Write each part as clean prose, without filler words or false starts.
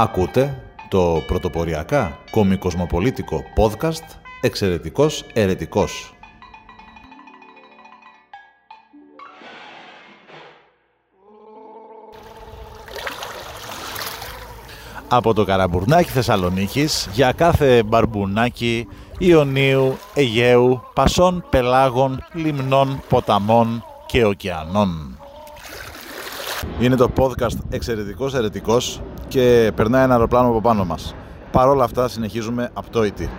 Ακούτε το πρωτοποριακά κομικοσμοπολίτικο podcast Εξαιρετικός Αιρετικός. Από το καραμπουρνάκι Θεσσαλονίκης για κάθε μπαρμπουνάκι Ιωνίου, Αιγαίου, πασών, πελάγων, λιμνών, ποταμών και ωκεανών. Είναι το podcast Εξαιρετικός Αιρετικός και περνάει ένα αεροπλάνο από πάνω μας. Παρ' όλα αυτά συνεχίζουμε απτόητοι.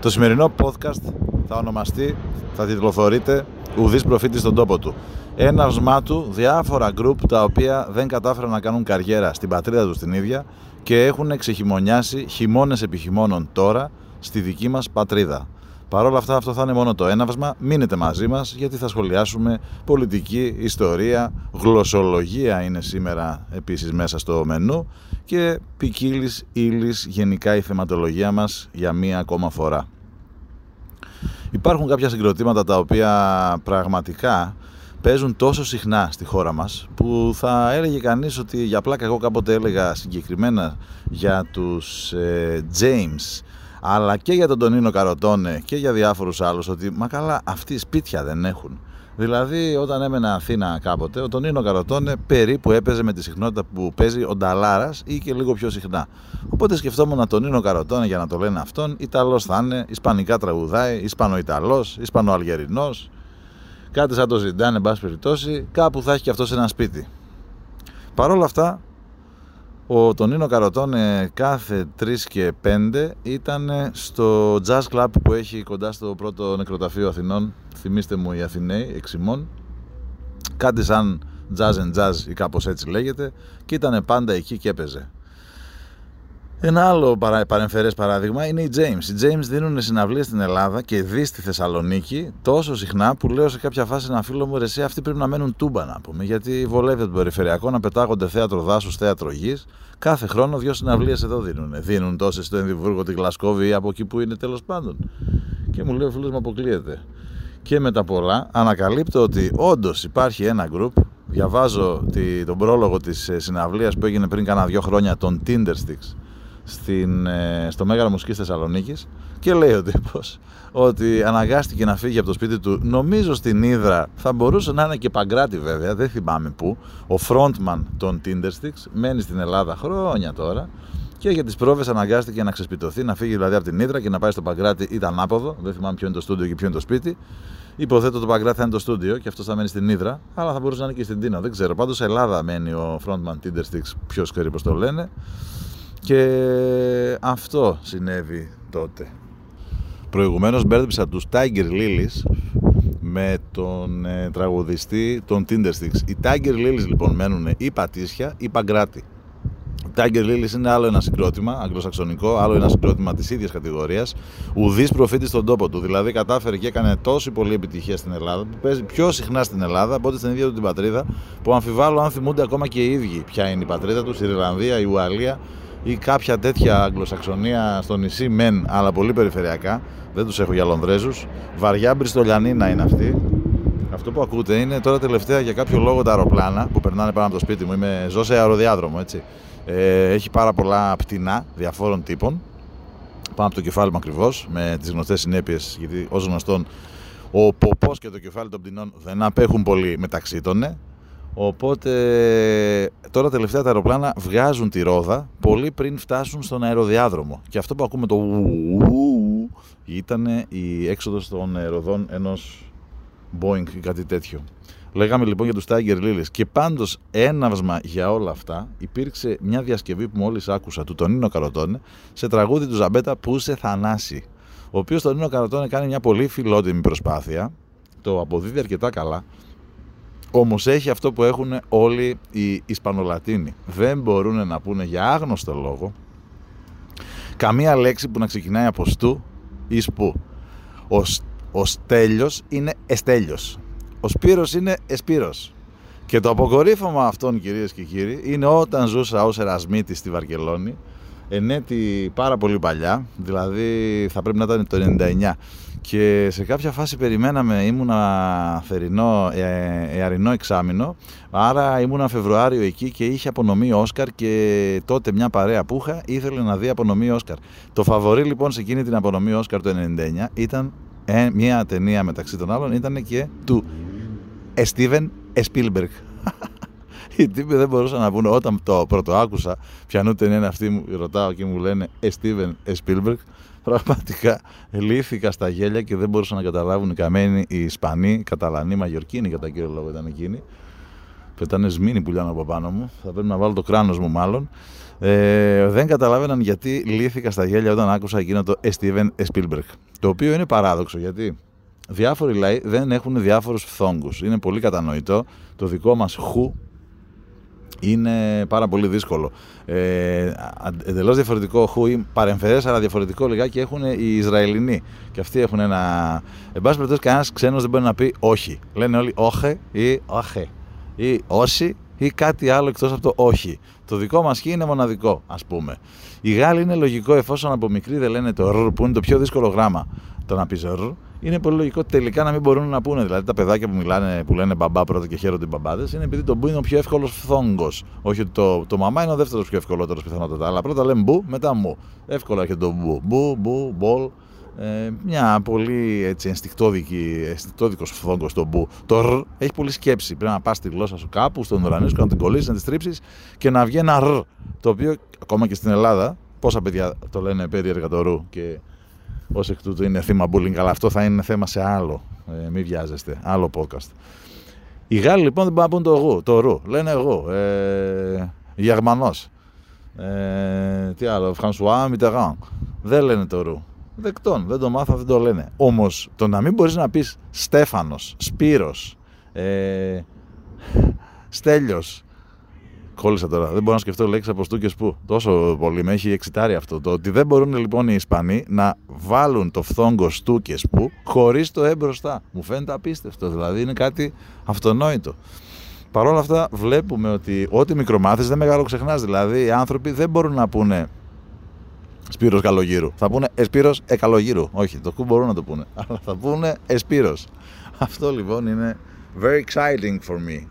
Το σημερινό podcast θα ονομαστεί, θα τιτλοφορείται «Ουδής προφήτης στον τόπο του». Ένα αυσμάτου διάφορα group τα οποία δεν κατάφεραν να κάνουν καριέρα στην πατρίδα τους την ίδια και έχουν ξεχειμωνιάσει χειμώνες επί χειμώνων τώρα στη δική μας πατρίδα. Παρ' όλα αυτά αυτό θα είναι μόνο το έναυσμα, μείνετε μαζί μας γιατί θα σχολιάσουμε πολιτική, ιστορία, γλωσσολογία είναι σήμερα επίσης μέσα στο μενού και ποικίλης ύλης γενικά η θεματολογία μας για μία ακόμα φορά. Υπάρχουν κάποια συγκροτήματα τα οποία πραγματικά παίζουν τόσο συχνά στη χώρα μας που θα έλεγε κανείς ότι για πλάκα εγώ κάποτε έλεγα συγκεκριμένα για τους James αλλά και για τον Τονίνο Καροτόνε και για διάφορους άλλους ότι μα καλά αυτοί σπίτια δεν έχουν. Δηλαδή όταν έμενα Αθήνα κάποτε ο Τονίνο Καροτόνε περίπου έπαιζε με τη συχνότητα που παίζει ο Νταλάρας ή και λίγο πιο συχνά. Οπότε σκεφτόμουν Τονίνο Καροτόνε για να το λένε αυτόν, Ιταλός θα είναι, Ισπανικά τραγουδάει, Ισπανοϊταλός, Ισπανοαλγερινός. Κάτι σαν το Ζιντάν, εν πάση περιπτώσει, κάπου θα έχει και αυτός ένα σπίτι. Παρ' όλα αυτά, ο Τονίνο Καροτόνε κάθε 3 και 5 ήταν στο jazz club που έχει κοντά στο πρώτο νεκροταφείο Αθηνών. Θυμήστε μου οι Αθηναίοι, εξημών. Κάτι σαν jazz and jazz ή κάπως έτσι λέγεται. Και ήταν πάντα εκεί και έπαιζε. Ένα άλλο παρεμφερές παράδειγμα είναι οι James. Οι James δίνουν συναυλίες στην Ελλάδα και δει στη Θεσσαλονίκη τόσο συχνά που λέω σε κάποια φάση ένα φίλο μου: ρε εσύ, αυτοί πρέπει να μένουν τούμπα να πούμε. Γιατί βολεύεται τον περιφερειακό να πετάγονται θέατρο δάσους, θέατρο γης. Κάθε χρόνο δύο συναυλίες εδώ δίνουν. Δίνουν τόσες στο Εδιμβούργο, τη Γλασκόβη ή από εκεί που είναι τέλος πάντων. Και μου λέει ο φίλος μου: αποκλείεται. Και με τα πολλά ανακαλύπτω ότι όντως υπάρχει ένα group. Διαβάζω τον πρόλογο της συναυλίας που έγινε πριν κάνα 2 χρόνια των Tindersticks. Στο Μέγαρο Μουσικής Θεσσαλονίκης και λέει ο τύπος ότι αναγκάστηκε να φύγει από το σπίτι του, νομίζω στην Ύδρα, θα μπορούσε να είναι και Παγκράτη βέβαια, δεν θυμάμαι πού. Ο frontman των Tindersticks μένει στην Ελλάδα χρόνια τώρα και για τις πρόβες αναγκάστηκε να ξεσπιτωθεί, να φύγει δηλαδή από την Ύδρα και να πάει στο Παγκράτη, ήταν άποδο, δεν θυμάμαι ποιο είναι το στούντιο και ποιο είναι το σπίτι. Υποθέτω το Παγκράτη θα είναι το στούντιο και αυτό θα μένει στην Ύδρα, αλλά θα μπορούσε να είναι και στην Τίνο, δεν ξέρω. Πάντως Ελλάδα μένει ο frontman Tindersticks, ποιο ξέρει πώς το λένε. Και αυτό συνέβη τότε. Προηγουμένως μπέρδεψα τους Tiger Lilies με τον τραγουδιστή των Tindersticks. Οι Tiger Lilies λοιπόν μένουν ή Πατήσια ή Παγκράτη. Οι Tiger Lilies είναι άλλο ένα συγκρότημα, αγγλοσαξονικό, άλλο ένα συγκρότημα της ίδιας κατηγορίας. Ουδής προφήτης στον τόπο του. Δηλαδή κατάφερε και έκανε τόση πολλή επιτυχία στην Ελλάδα, που παίζει πιο συχνά στην Ελλάδα από ό,τι στην ίδια του την πατρίδα, που αμφιβάλλω αν θυμούνται ακόμα και οι ίδιοι ποια είναι η πατρίδα τους, η Ιρλανδία, η Ουαλία. Ή κάποια τέτοια Αγγλοσαξονία στο νησί μεν, αλλά πολύ περιφερειακά. Δεν τους έχω για Λονδρέζους. Βαριά Μπριστολιανίνα είναι αυτή. Αυτό που ακούτε είναι τώρα τελευταία για κάποιο λόγο τα αεροπλάνα που περνάνε πάνω από το σπίτι μου. Ζω σε αεροδιάδρομο, έτσι. Έχει πάρα πολλά πτηνά διαφόρων τύπων. Πάνω από το κεφάλι μου ακριβώς, με τις γνωστές συνέπειες, γιατί ως γνωστόν ο ποπός και το κεφάλι των πτηνών δεν απέχουν πολύ μεταξύ των. Οπότε τώρα τελευταία τα αεροπλάνα βγάζουν τη ρόδα πολύ πριν φτάσουν στον αεροδιάδρομο. Και αυτό που ακούμε το ου ήταν η έξοδος των ροδών ενός Boeing ή κάτι τέτοιο. Λέγαμε λοιπόν για τους Tiger Lilies. Και πάντως έναυσμα για όλα αυτά υπήρξε μια διασκευή που μόλις άκουσα του Τονίνο Καροτόνε σε τραγούδι του Ζαμπέτα που σε θανάσει. Ο οποίος Τονίνο Καροτόνε κάνει μια πολύ φιλότιμη προσπάθεια, το αποδίδει αρκετά καλά. Όμως έχει αυτό που έχουν όλοι οι Ισπανολατίνοι. Δεν μπορούν να πούνε για άγνωστο λόγο καμία λέξη που να ξεκινάει από στου ή σπου. Ο Στέλιος είναι Εστέλιος. Ο Σπύρος είναι Εσπύρος. Και το αποκορύφωμα αυτών, κυρίες και κύριοι, είναι όταν ζούσα ως Ερασμίτης στη Βαρκελόνη, ενέτη πάρα πολύ παλιά, δηλαδή θα πρέπει να ήταν το 99 Και σε κάποια φάση περιμέναμε, ήμουνα θερινό, εαρινό εξάμηνο, άρα ήμουνα Φεβρουάριο εκεί και είχε απονομή Όσκαρ και τότε μια παρέα που είχα ήθελε να δει απονομή Όσκαρ. Το φαβορί λοιπόν σε εκείνη την απονομή Όσκαρ το 99 ήταν μια ταινία μεταξύ των άλλων, ήταν και του Steven Spielberg. Οι τύποι δεν μπορούσαν να πούνε, όταν το πρώτο άκουσα ποιανού ταινία είναι αυτή, μου ρωτάω και μου λένε Steven Spielberg. Πραγματικά λύθηκα στα γέλια και δεν μπορούσαν να καταλάβουν οι καμένοι, οι Ισπανοί, οι Καταλανοί, οι Μαγιορκίνοι κατά κύριο λόγο ήταν εκείνοι. Πετάνε σμήνι πουλιάνω από πάνω μου, θα πρέπει να βάλω το κράνος μου μάλλον. Δεν καταλάβαιναν γιατί λύθηκα στα γέλια όταν άκουσα εκείνο το Steven Spielberg. Το οποίο είναι παράδοξο γιατί διάφοροι λαοί δεν έχουν διάφορους φθόγκους. Είναι πολύ κατανοητό. Το δικό μας χου είναι πάρα πολύ δύσκολο. Εντελώς διαφορετικό χου ή παρεμφερές, αλλά διαφορετικό λιγάκι έχουν οι Ισραηλινοί. Και αυτοί έχουν ένα. Εν πάση περιπτώσει, κανένας ξένος δεν μπορεί να πει όχι. Λένε όλοι όχε ή όχε ή όσοι ή κάτι άλλο εκτός από το όχι. Το δικό μας χι είναι μοναδικό, ας πούμε. Οι Γάλλοι είναι λογικό, εφόσον από μικροί δεν λένε το ρ, που είναι το πιο δύσκολο γράμμα, το να πεις ρ. Είναι πολύ λογικό τελικά να μην μπορούν να πούνε. Δηλαδή τα παιδάκια που μιλάνε, που λένε μπαμπά πρώτα και χαίρονται οι μπαμπάδες, είναι επειδή το μπου είναι ο πιο εύκολος φθόγκος. Όχι ότι το μαμά είναι ο δεύτερος πιο ευκολότερος πιθανότατα. Αλλά πρώτα λέμε μπου, μετά μου. Εύκολα έχει το μπου. Μπου, μπου, μπολ. Μια πολύ έτσι ενστικτόδικος φθόγκος το μπου. Το ρ έχει πολλή σκέψη. Πρέπει να πας στη γλώσσα σου κάπου, στον ουρανό σου, να την κολλήσεις, να τη στρίψεις και να βγει ένα ρ. Το οποίο ακόμα και στην Ελλάδα, πόσα παιδιά το λένε περίεργα το ρου και. Ως εκ τούτου είναι θύμα bullying, αλλά αυτό θα είναι θέμα σε άλλο. Μην βιάζεστε, άλλο podcast. Οι Γάλλοι λοιπόν δεν μπορούν να πούν το γου, το ρου. Λένε εγώ. Γερμανός. Τι άλλο, Φρανσουά Μιτεράν. Δεν λένε το ρου. Δεκτών, δεν το μάθα, δεν το λένε. Όμως το να μην μπορείς να πεις Στέφανος, Σπύρος, Στέλιος. Κόλλησα τώρα. Δεν μπορώ να σκεφτώ λέξεις από στου και σπου. Τόσο πολύ με έχει εξητάρει αυτό. Το ότι δεν μπορούν λοιπόν οι Ισπανοί να βάλουν το φθόγκο στου και σπου χωρίς το εμπροστά. Μου φαίνεται απίστευτο. Δηλαδή είναι κάτι αυτονόητο. Παρ' όλα αυτά βλέπουμε ότι ό,τι μικρομάθεις δεν μεγάλο ξεχνάς. Δηλαδή οι άνθρωποι δεν μπορούν να πούνε Σπύρος Καλογύρου. Θα πούνε Εσπύρος Εκαλογύρου. Όχι, το κου μπορούν να το πούνε. Αλλά θα πούνε Εσπύρος. Αυτό λοιπόν είναι very exciting for me.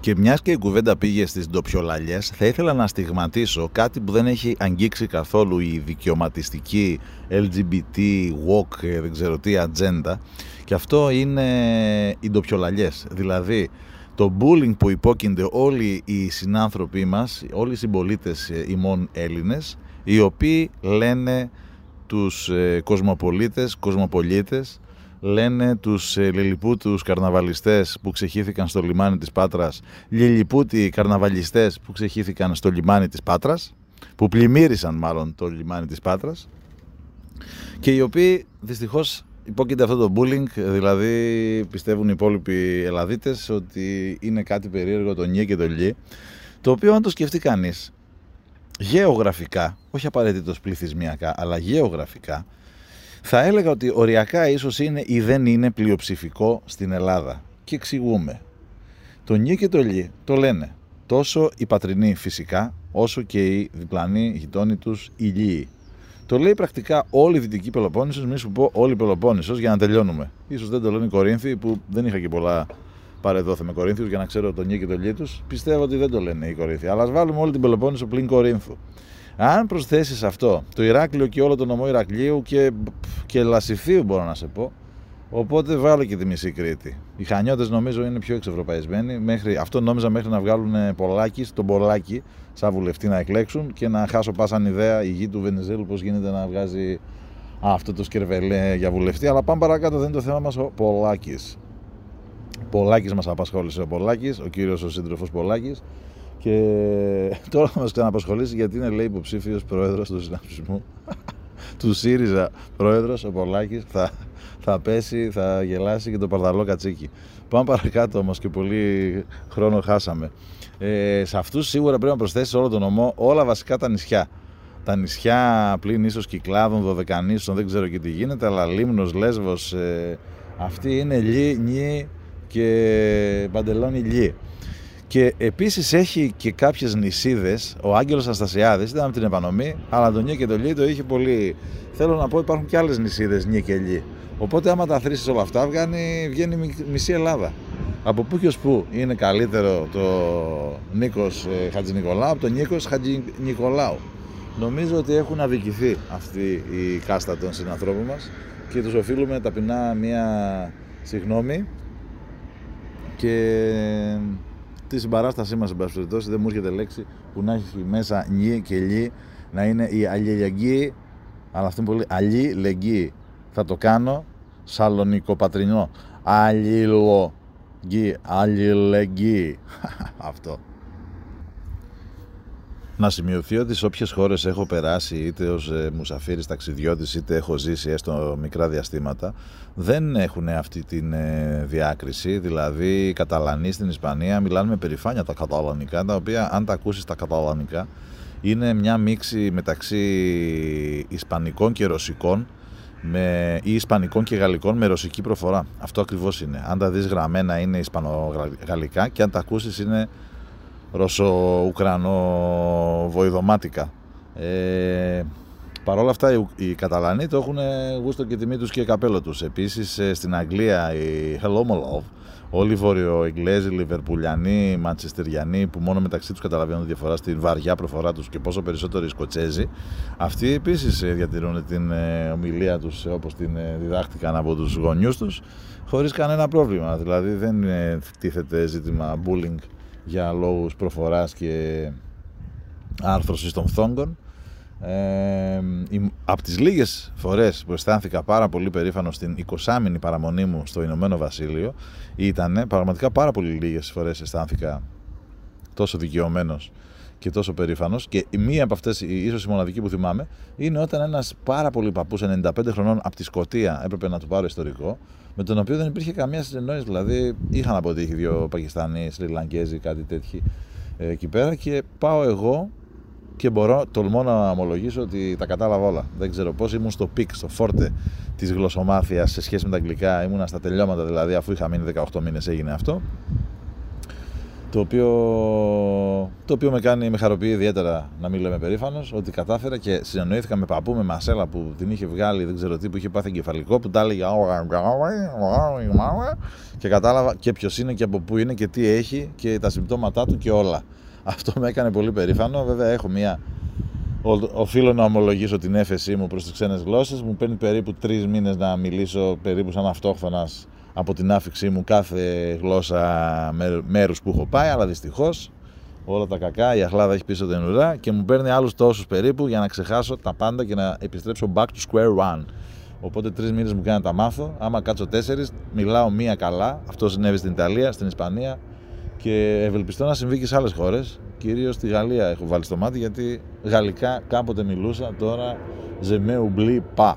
Και μιας και η κουβέντα πήγε στις ντοπιολαλιές, θα ήθελα να στιγματίσω κάτι που δεν έχει αγγίξει καθόλου η δικαιωματιστική LGBT, woke, δεν ξέρω τι, ατζέντα. Και αυτό είναι οι ντοπιολαλιές. Δηλαδή, το bullying που υπόκεινται όλοι οι συνάνθρωποι μας, όλοι οι συμπολίτες ημών Έλληνες, οι οποίοι λένε τους κοσμοπολίτες, λένε τους λιλιπούτους καρναβαλιστές που ξεχύθηκαν στο λιμάνι της Πάτρας, λιλιπούτοι καρναβαλιστές που ξεχύθηκαν στο λιμάνι της Πάτρας, που πλημμύρισαν μάλλον το λιμάνι της Πάτρας και οι οποίοι δυστυχώς υπόκειται αυτό το bullying, δηλαδή πιστεύουν οι υπόλοιποι Ελλαδίτες ότι είναι κάτι περίεργο το νιέ και το λι, το οποίο αν το σκεφτεί κανείς γεωγραφικά, όχι απαραίτητος πληθυσμιακά, αλλά γεωγραφικά, θα έλεγα ότι οριακά ίσως είναι ή δεν είναι πλειοψηφικό στην Ελλάδα. Και εξηγούμε. Το νι και το λι το λένε τόσο οι πατρινοί φυσικά, όσο και οι διπλανοί γειτόνοι τους οι λιοί. Το λέει πρακτικά όλη η Δυτική Πελοπόννησος, μη σου πω όλη η Πελοπόννησος για να τελειώνουμε. Ίσως δεν το λένε οι Κορίνθιοι, που δεν είχα και πολλά παρεδόθε με Κορίνθιους για να ξέρω το νι και το λι τους. Πιστεύω ότι δεν το λένε οι Κορίνθιοι. Αλλά ας βάλουμε όλη την Πελοπόννησο πλην Κορίνθου. Αν προσθέσεις αυτό, το Ηράκλειο και όλο το νομό Ηρακλείου και Λασιθίου μπορώ να σε πω, οπότε βάλω και τη μισή Κρήτη. Οι Χανιώτες νομίζω είναι πιο εξευρωπαϊσμένοι, αυτό νόμιζα μέχρι να βγάλουν Πολάκη, τον Πολάκη, σαν βουλευτή να εκλέξουν και να χάσω πάσαν ιδέα η γη του Βενιζέλου πώς γίνεται να βγάζει αυτό το σκερβελέ για βουλευτή, αλλά πάμε παρακάτω, δεν είναι το θέμα μας ο Πολάκης. Πολάκης μας απασχόλησε ο Πολάκης, ο κύριος ο σύντροφος Πολάκης. Και τώρα θα μας ξαναπασχολήσει γιατί είναι λέει υποψήφιος πρόεδρος του συναψισμού του ΣΥΡΙΖΑ πρόεδρος, ο Πολάκης θα πέσει, θα γελάσει και το παρδαλό κατσίκι. Πάμε παρακάτω όμως και πολύ χρόνο χάσαμε. Σε αυτούς σίγουρα πρέπει να προσθέσεις όλο τον νομό, όλα βασικά τα νησιά. Τα νησιά πλην ίσως Κυκλάδων, Δωδεκανήσων, δεν ξέρω και τι γίνεται, αλλά Λίμνος, Λέσβος, αυτοί είναι λι, νι και μπαντελόνι λι. Και επίσης έχει και κάποιες νησίδες. Ο Άγγελος Αστασιάδης ήταν από την Επανομή, αλλά το νι και το λι το είχε πολύ. Θέλω να πω, υπάρχουν και άλλες νησίδες νι και λι. Οπότε, άμα τα θρήσεις όλα αυτά, βγαίνει μισή Ελλάδα. Από πού και ως πού είναι καλύτερο το Νίκος Χατζηνικολάου από τον Νίκος Χατζηνικολάου. Νομίζω ότι έχουν αδικηθεί αυτή η κάστα των συνανθρώπων μας και τους οφείλουμε ταπεινά μία συγγνώμη και τη συμπαράστασή μας, εν πάση περιπτώσει. Δεν μου έρχεται λέξη που να έχει μέσα νι και λι, να είναι η αλληλεγγύη, αλλά αυτό είναι πολύ αλληλεγγύη. Θα το κάνω σαλονικοπατρινό. Αλληλεγγύη. Αυτό. Να σημειωθεί ότι σε όποιες χώρες έχω περάσει, είτε ως μουσαφίρης ταξιδιώτης, είτε έχω ζήσει έστω μικρά διαστήματα, δεν έχουν αυτή την διάκριση. Δηλαδή, οι Καταλανοί στην Ισπανία μιλάνε με περηφάνεια τα καταλανικά, τα οποία, αν τα ακούσεις τα καταλανικά, είναι μια μίξη μεταξύ ισπανικών και ρωσικών, ή ισπανικών και γαλλικών με ρωσική προφορά. Αυτό ακριβώς είναι. Αν τα δεις γραμμένα είναι ισπανογαλλικά και αν τα ακούσεις είναι ρωσο-ουκρανο-βοηδομάτικα. Παρ' όλα αυτά οι Καταλανοί το έχουν γούστο και τιμή τους και καπέλο τους. Επίσης στην Αγγλία οι Hello My Love, όλοι οι Βορειοεγγλέζοι, Λιβερπουλιανοί, Μαντσεστεριανοί που μόνο μεταξύ τους καταλαβαίνουν τη διαφορά στην βαριά προφορά τους και πόσο περισσότερο οι Σκοτσέζοι, αυτοί επίσης διατηρούν την ομιλία τους όπως την διδάχτηκαν από τους γονιούς τους χωρίς κανένα πρόβλημα. Δηλαδή δεν τίθεται ζήτημα bullying για λόγους προφοράς και άρθρωσης των φθόγκων. Από τις λίγες φορές που αισθάνθηκα πάρα πολύ περήφανος στην 20μηνη παραμονή μου στο Ηνωμένο Βασίλειο, ήταν πραγματικά πάρα πολύ λίγες φορές αισθάνθηκα τόσο δικαιωμένος και τόσο περήφανος, και μία από αυτές, ίσως η μοναδική που θυμάμαι, είναι όταν ένας πάρα πολύ παππούς 95 χρονών από τη Σκωτία έπρεπε να του πάρω ιστορικό, με τον οποίο δεν υπήρχε καμία συνεννόηση. Δηλαδή είχαν αποτύχει δύο Πακιστανοί, Σριλανκέζοι, κάτι τέτοιοι εκεί πέρα, και πάω εγώ και τολμώ να ομολογήσω ότι τα κατάλαβα όλα. Δεν ξέρω πώς, ήμουν στο πικ, στο φόρτε της γλωσσομάθειας σε σχέση με τα αγγλικά, ήμουνα στα τελειώματα, δηλαδή αφού είχα μείνει 18 μήνες έγινε αυτό. Το οποίο με χαροποιεί ιδιαίτερα, να μην λέμε περήφανος, ότι κατάφερα και συνεννοήθηκα με παππού, με μασέλα που την είχε βγάλει, δεν ξέρω τι, που είχε πάθει εγκεφαλικό, που τα έλεγε και κατάλαβα και ποιος είναι και από πού είναι και τι έχει και τα συμπτώματά του και όλα. Αυτό με έκανε πολύ περήφανο. Βέβαια έχω οφείλω να ομολογήσω την έφεσή μου προς τις ξένες γλώσσες. Μου παίρνει περίπου 3 μήνες να μιλήσω περίπου σαν αυτόχθονας από την άφηξή μου κάθε γλώσσα μέρους που έχω πάει, αλλά δυστυχώς όλα τα κακά, η αχλάδα έχει πίσω την ουρά και μου παίρνει άλλους τόσους περίπου για να ξεχάσω τα πάντα και να επιστρέψω back to square one. Οπότε 3 μήνες μου κάνει να τα μάθω. Άμα κάτσω 4, μιλάω μία καλά. Αυτό συνέβη στην Ιταλία, στην Ισπανία και ευελπιστώ να συμβεί και σε άλλες χώρες. Κυρίως στη Γαλλία έχω βάλει στο μάτι, γιατί γαλλικά κάποτε μιλούσα, τώρα je me oublie pas.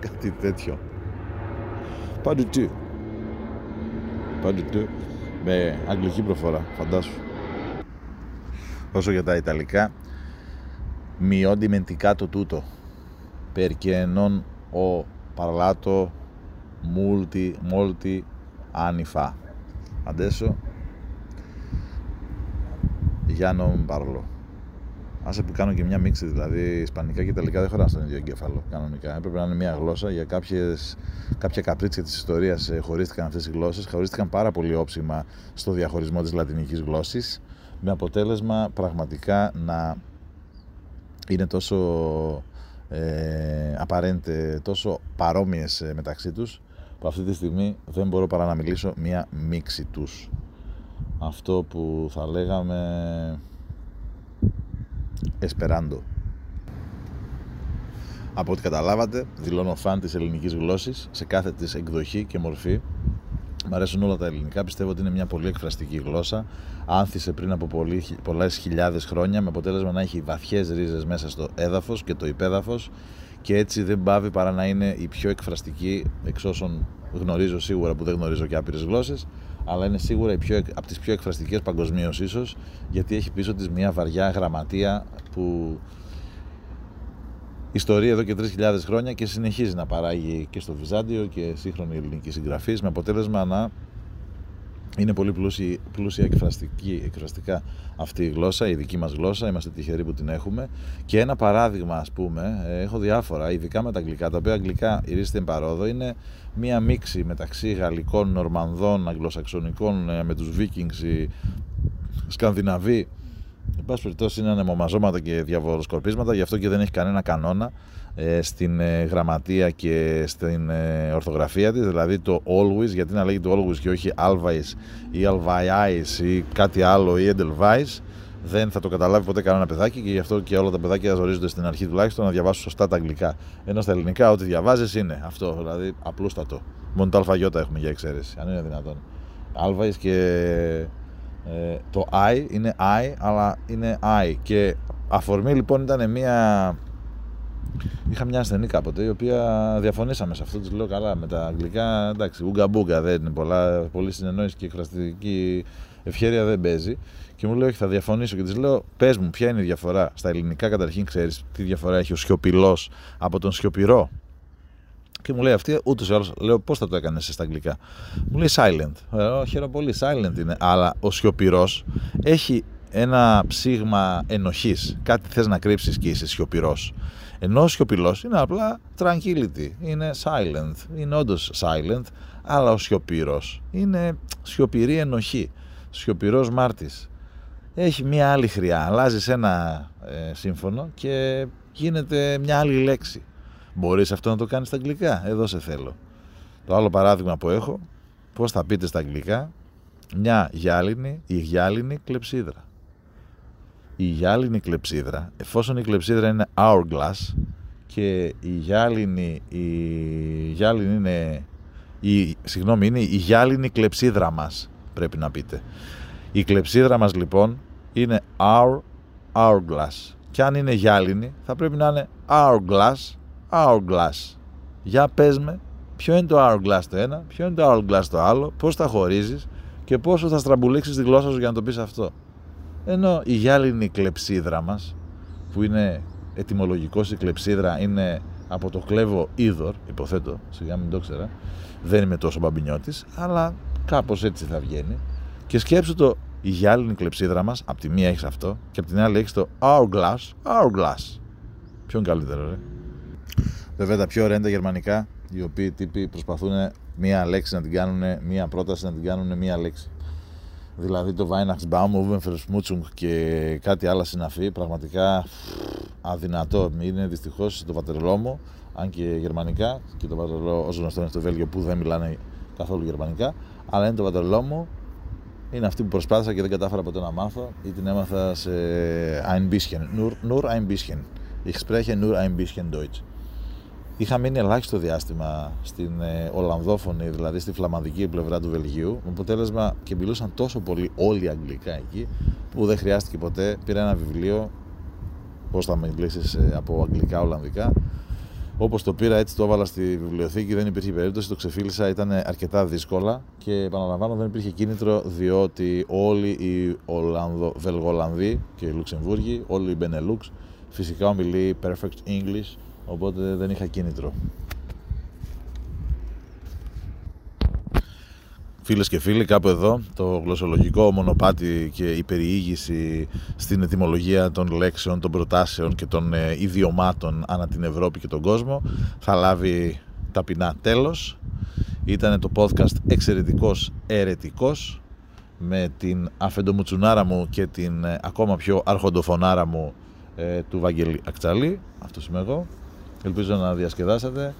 Κάτι τέτοιο. Pas du tout. Pas du tout. Με αγγλική προφορά, φαντάσου. Όσο για τα ιταλικά, μειώ dimenticato tutto. Perché non ho parlato molti anni fa. Αντέσω. Για να μην πάρω. Άσε που κάνω και μια μίξη, δηλαδή ισπανικά και ιταλικά δεν χωράνε στον ίδιο εγκέφαλο κανονικά. Έπρεπε να είναι μια γλώσσα. Για κάποια καπρίτσια της ιστορίας χωρίστηκαν αυτές οι γλώσσες. Χωρίστηκαν πάρα πολύ όψιμα στο διαχωρισμό της λατινικής γλώσσης, με αποτέλεσμα πραγματικά να είναι τόσο απαρέντε, τόσο παρόμοιες μεταξύ τους, που αυτή τη στιγμή δεν μπορώ παρά να μιλήσω μια μίξη τους. Αυτό που θα λέγαμε εσπεράντο. Από ό,τι καταλάβατε, δηλώνω φαν της ελληνικής γλώσσης σε κάθε της εκδοχή και μορφή. Μ' αρέσουν όλα τα ελληνικά, πιστεύω ότι είναι μια πολύ εκφραστική γλώσσα. Άνθησε πριν από πολλές χιλιάδες χρόνια, με αποτέλεσμα να έχει βαθιές ρίζες μέσα στο έδαφος και το υπέδαφος, και έτσι δεν πάβει παρά να είναι η πιο εκφραστική εξ όσων γνωρίζω σίγουρα, που δεν γνωρίζω και άπειρες γλώσσες, αλλά είναι σίγουρα από τις πιο εκφραστικές παγκοσμίως ίσως, γιατί έχει πίσω της μια βαριά γραμματεία που ιστορεί εδώ και 3.000 χρόνια και συνεχίζει να παράγει και στο Βυζάντιο και σύγχρονη ελληνική συγγραφή, με αποτέλεσμα να Είναι πολύ πλούσια εκφραστικά αυτή η γλώσσα, η δική μας γλώσσα, είμαστε τυχεροί που την έχουμε. Και ένα παράδειγμα, ας πούμε, έχω διάφορα, ειδικά με τα αγγλικά, τα οποία αγγλικά, ηρίσθεν παρόδο, είναι μία μίξη μεταξύ γαλλικών, νορμανδών, αγγλοσαξονικών, με τους Βίκινγκς, Σκανδιναβοί. Εν πάση περιπτώσει, είναι ανεμομαζώματα και διαβοροσκορπίσματα, γι' αυτό και δεν έχει κανένα κανόνα στην γραμματεία και στην ορθογραφία της. Δηλαδή το always, γιατί να λέγεται always και όχι always ή alvais ή κάτι άλλο ή edelweiss, δεν θα το καταλάβει ποτέ κανένα παιδάκι, και γι' αυτό και όλα τα παιδάκια ζορίζονται στην αρχή τουλάχιστον να διαβάσουν σωστά τα αγγλικά. Ενώ στα ελληνικά, ό,τι διαβάζεις είναι αυτό, δηλαδή απλούστατο. Μόνο τα αλφαγιώτα έχουμε για εξαίρεση, αν είναι δυνατόν. Always και το I είναι I, αλλά είναι I. Και αφορμή λοιπόν ήταν μια. Είχα μια ασθενή κάποτε, η οποία διαφωνήσαμε σε αυτό. Της λέω, καλά, με τα αγγλικά, εντάξει, ούγκα μπούγκα δεν είναι πολλά. Πολύ συνεννόηση και εκφραστική ευχέρεια δεν παίζει. Και μου λέει, όχι, θα διαφωνήσω. Και της λέω, πες μου, ποια είναι η διαφορά. Στα ελληνικά, καταρχήν, ξέρεις τι διαφορά έχει ο σιωπηλός από τον σιωπηρό. Και μου λέει αυτή, ούτως ή άλλως, λέω, πώς θα το έκανες στα αγγλικά. Μου λέει silent. Χαίρομαι πολύ, silent είναι. Αλλά ο σιωπηρός έχει ένα ψήγμα ενοχής. Κάτι θες να κρύψεις και είσαι σιωπηρός. Ενώ ο σιωπηλός είναι απλά tranquility, είναι silent, είναι όντως silent, αλλά ο σιωπηρός είναι σιωπηρή ενοχή, σιωπηρός μάρτης. Έχει μία άλλη χρειά, αλλάζεις ένα σύμφωνο και γίνεται μια άλλη λέξη. Μπορείς αυτό να το κάνεις στα αγγλικά, εδώ σε θέλω. Το άλλο παράδειγμα που έχω, πώς θα πείτε στα αγγλικά, μια γυάλινη ή γυάλινη κλεψίδρα. Η γυάλινη κλεψίδρα, εφόσον η κλεψίδρα είναι hourglass και η γυάλινη είναι, είναι η γυάλινη κλεψίδρα μας, πρέπει να πείτε. Η κλεψίδρα μας λοιπόν είναι hourglass. Και αν είναι γυάλινη θα πρέπει να είναι hourglass. Για πες με, ποιο είναι το hourglass το ένα, ποιο είναι το hourglass το άλλο, πώς τα χωρίζεις και πόσο θα στραμπουλήξεις τη γλώσσα σου για να το πεις αυτό. Ενώ η γυάλινη κλεψίδρα μας, που είναι ετυμολογικός η κλεψίδρα, είναι από το κλέβο είδωρ, υποθέτω, σιγά μην το ξέρα, δεν είμαι τόσο μπαμπινιώτης, αλλά κάπως έτσι θα βγαίνει. Και σκέψου το, η γυάλινη κλεψίδρα μας, απ' τη μία έχεις αυτό και απ' την άλλη έχεις το hourglass. Ποιον καλύτερο, ρε. Βέβαια τα πιο ωραία είναι τα γερμανικά, οι οποίοι τύποι προσπαθούν μία λέξη να την κάνουν, μία πρόταση να την κάνουν μία λέξη. Δηλαδή το Weihnachtsbaum, Vermutung και κάτι άλλα συναφή, πραγματικά αδυνατό. Είναι δυστυχώς το πατρελό μου, αν και γερμανικά, και το πατρελό ως γνωστό είναι στο Βέλγιο που δεν μιλάνε καθόλου γερμανικά, αλλά είναι το πατρελό μου, είναι αυτή που προσπάθησα και δεν κατάφερα ποτέ να μάθω ή την έμαθα σε ein bisschen, nur ein bisschen. Ich spreche nur ein bisschen Deutsch. Είχα μείνει ελάχιστο διάστημα στην Ολλανδόφωνη, δηλαδή στη φλαμανδική πλευρά του Βελγίου, με αποτέλεσμα και μιλούσαν τόσο πολύ όλοι αγγλικά εκεί, που δεν χρειάστηκε ποτέ. Πήρα ένα βιβλίο, πώς θα μιλήσεις από αγγλικά ολλανδικά. Όπως το πήρα, έτσι το έβαλα στη βιβλιοθήκη, δεν υπήρχε περίπτωση, το ξεφύλισα, ήταν αρκετά δύσκολα και επαναλαμβάνω δεν υπήρχε κίνητρο, διότι όλοι οι Βελγολλανδοί και οι Λουξεμβούργοι, όλοι οι Μπενελούξ, φυσικά ομιλεί perfect English. Οπότε δεν είχα κίνητρο. Φίλες και φίλοι, κάπου εδώ το γλωσσολογικό μονοπάτι και η περιήγηση στην ετυμολογία των λέξεων, των προτάσεων και των ιδιωμάτων ανά την Ευρώπη και τον κόσμο θα λάβει ταπεινά τέλος. Ήτανε το podcast Εξαιρετικός Αιρετικός με την αφεντομουτσουνάρα μου και την ακόμα πιο αρχοντοφωνάρα μου του Βαγγελή Ακτσαλή. Αυτός είμαι εγώ. Ελπίζω να διασκεδάσατε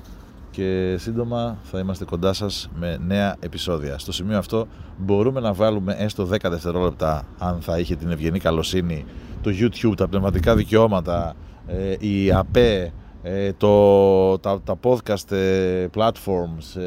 και σύντομα θα είμαστε κοντά σας με νέα επεισόδια. Στο σημείο αυτό μπορούμε να βάλουμε έστω 10 δευτερόλεπτα, αν θα είχε την ευγενή καλοσύνη, το YouTube, τα πνευματικά δικαιώματα, η ΑΠΕ, τα podcast platforms,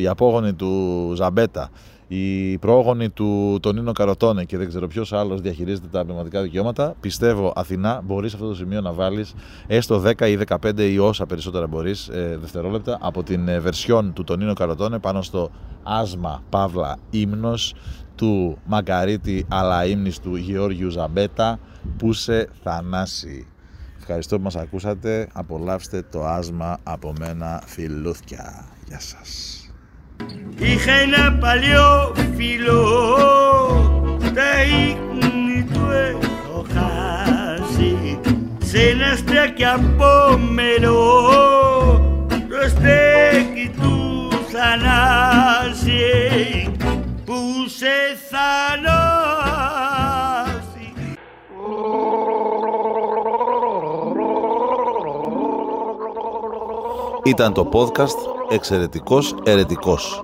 οι απόγονοι του Ζαμπέτα, οι πρόγονοι του Τονίνο Καροτόνε και δεν ξέρω ποιος άλλος διαχειρίζεται τα πνευματικά δικαιώματα. Πιστεύω, Αθηνά, μπορείς σε αυτό το σημείο να βάλεις έστω 10 ή 15 ή όσα περισσότερα μπορείς δευτερόλεπτα από την version του Τονίνο Καροτόνε πάνω στο άσμα παύλα ύμνος του Μακαρίτη αλλά ύμνης του Γεώργιου Ζαμπέτα που σε θανάσει. Ευχαριστώ που μας ακούσατε. Απολαύστε το άσμα από μένα, φιλούθια. Γεια σας. Είχε ένα παλιό φίλο τα ίχνη του έχω χάσει σ' ένα στράκι από μελό το στέκι του θανάσει που σε θανάσει. Ήταν το podcast Εξαιρετικός Αιρετικός.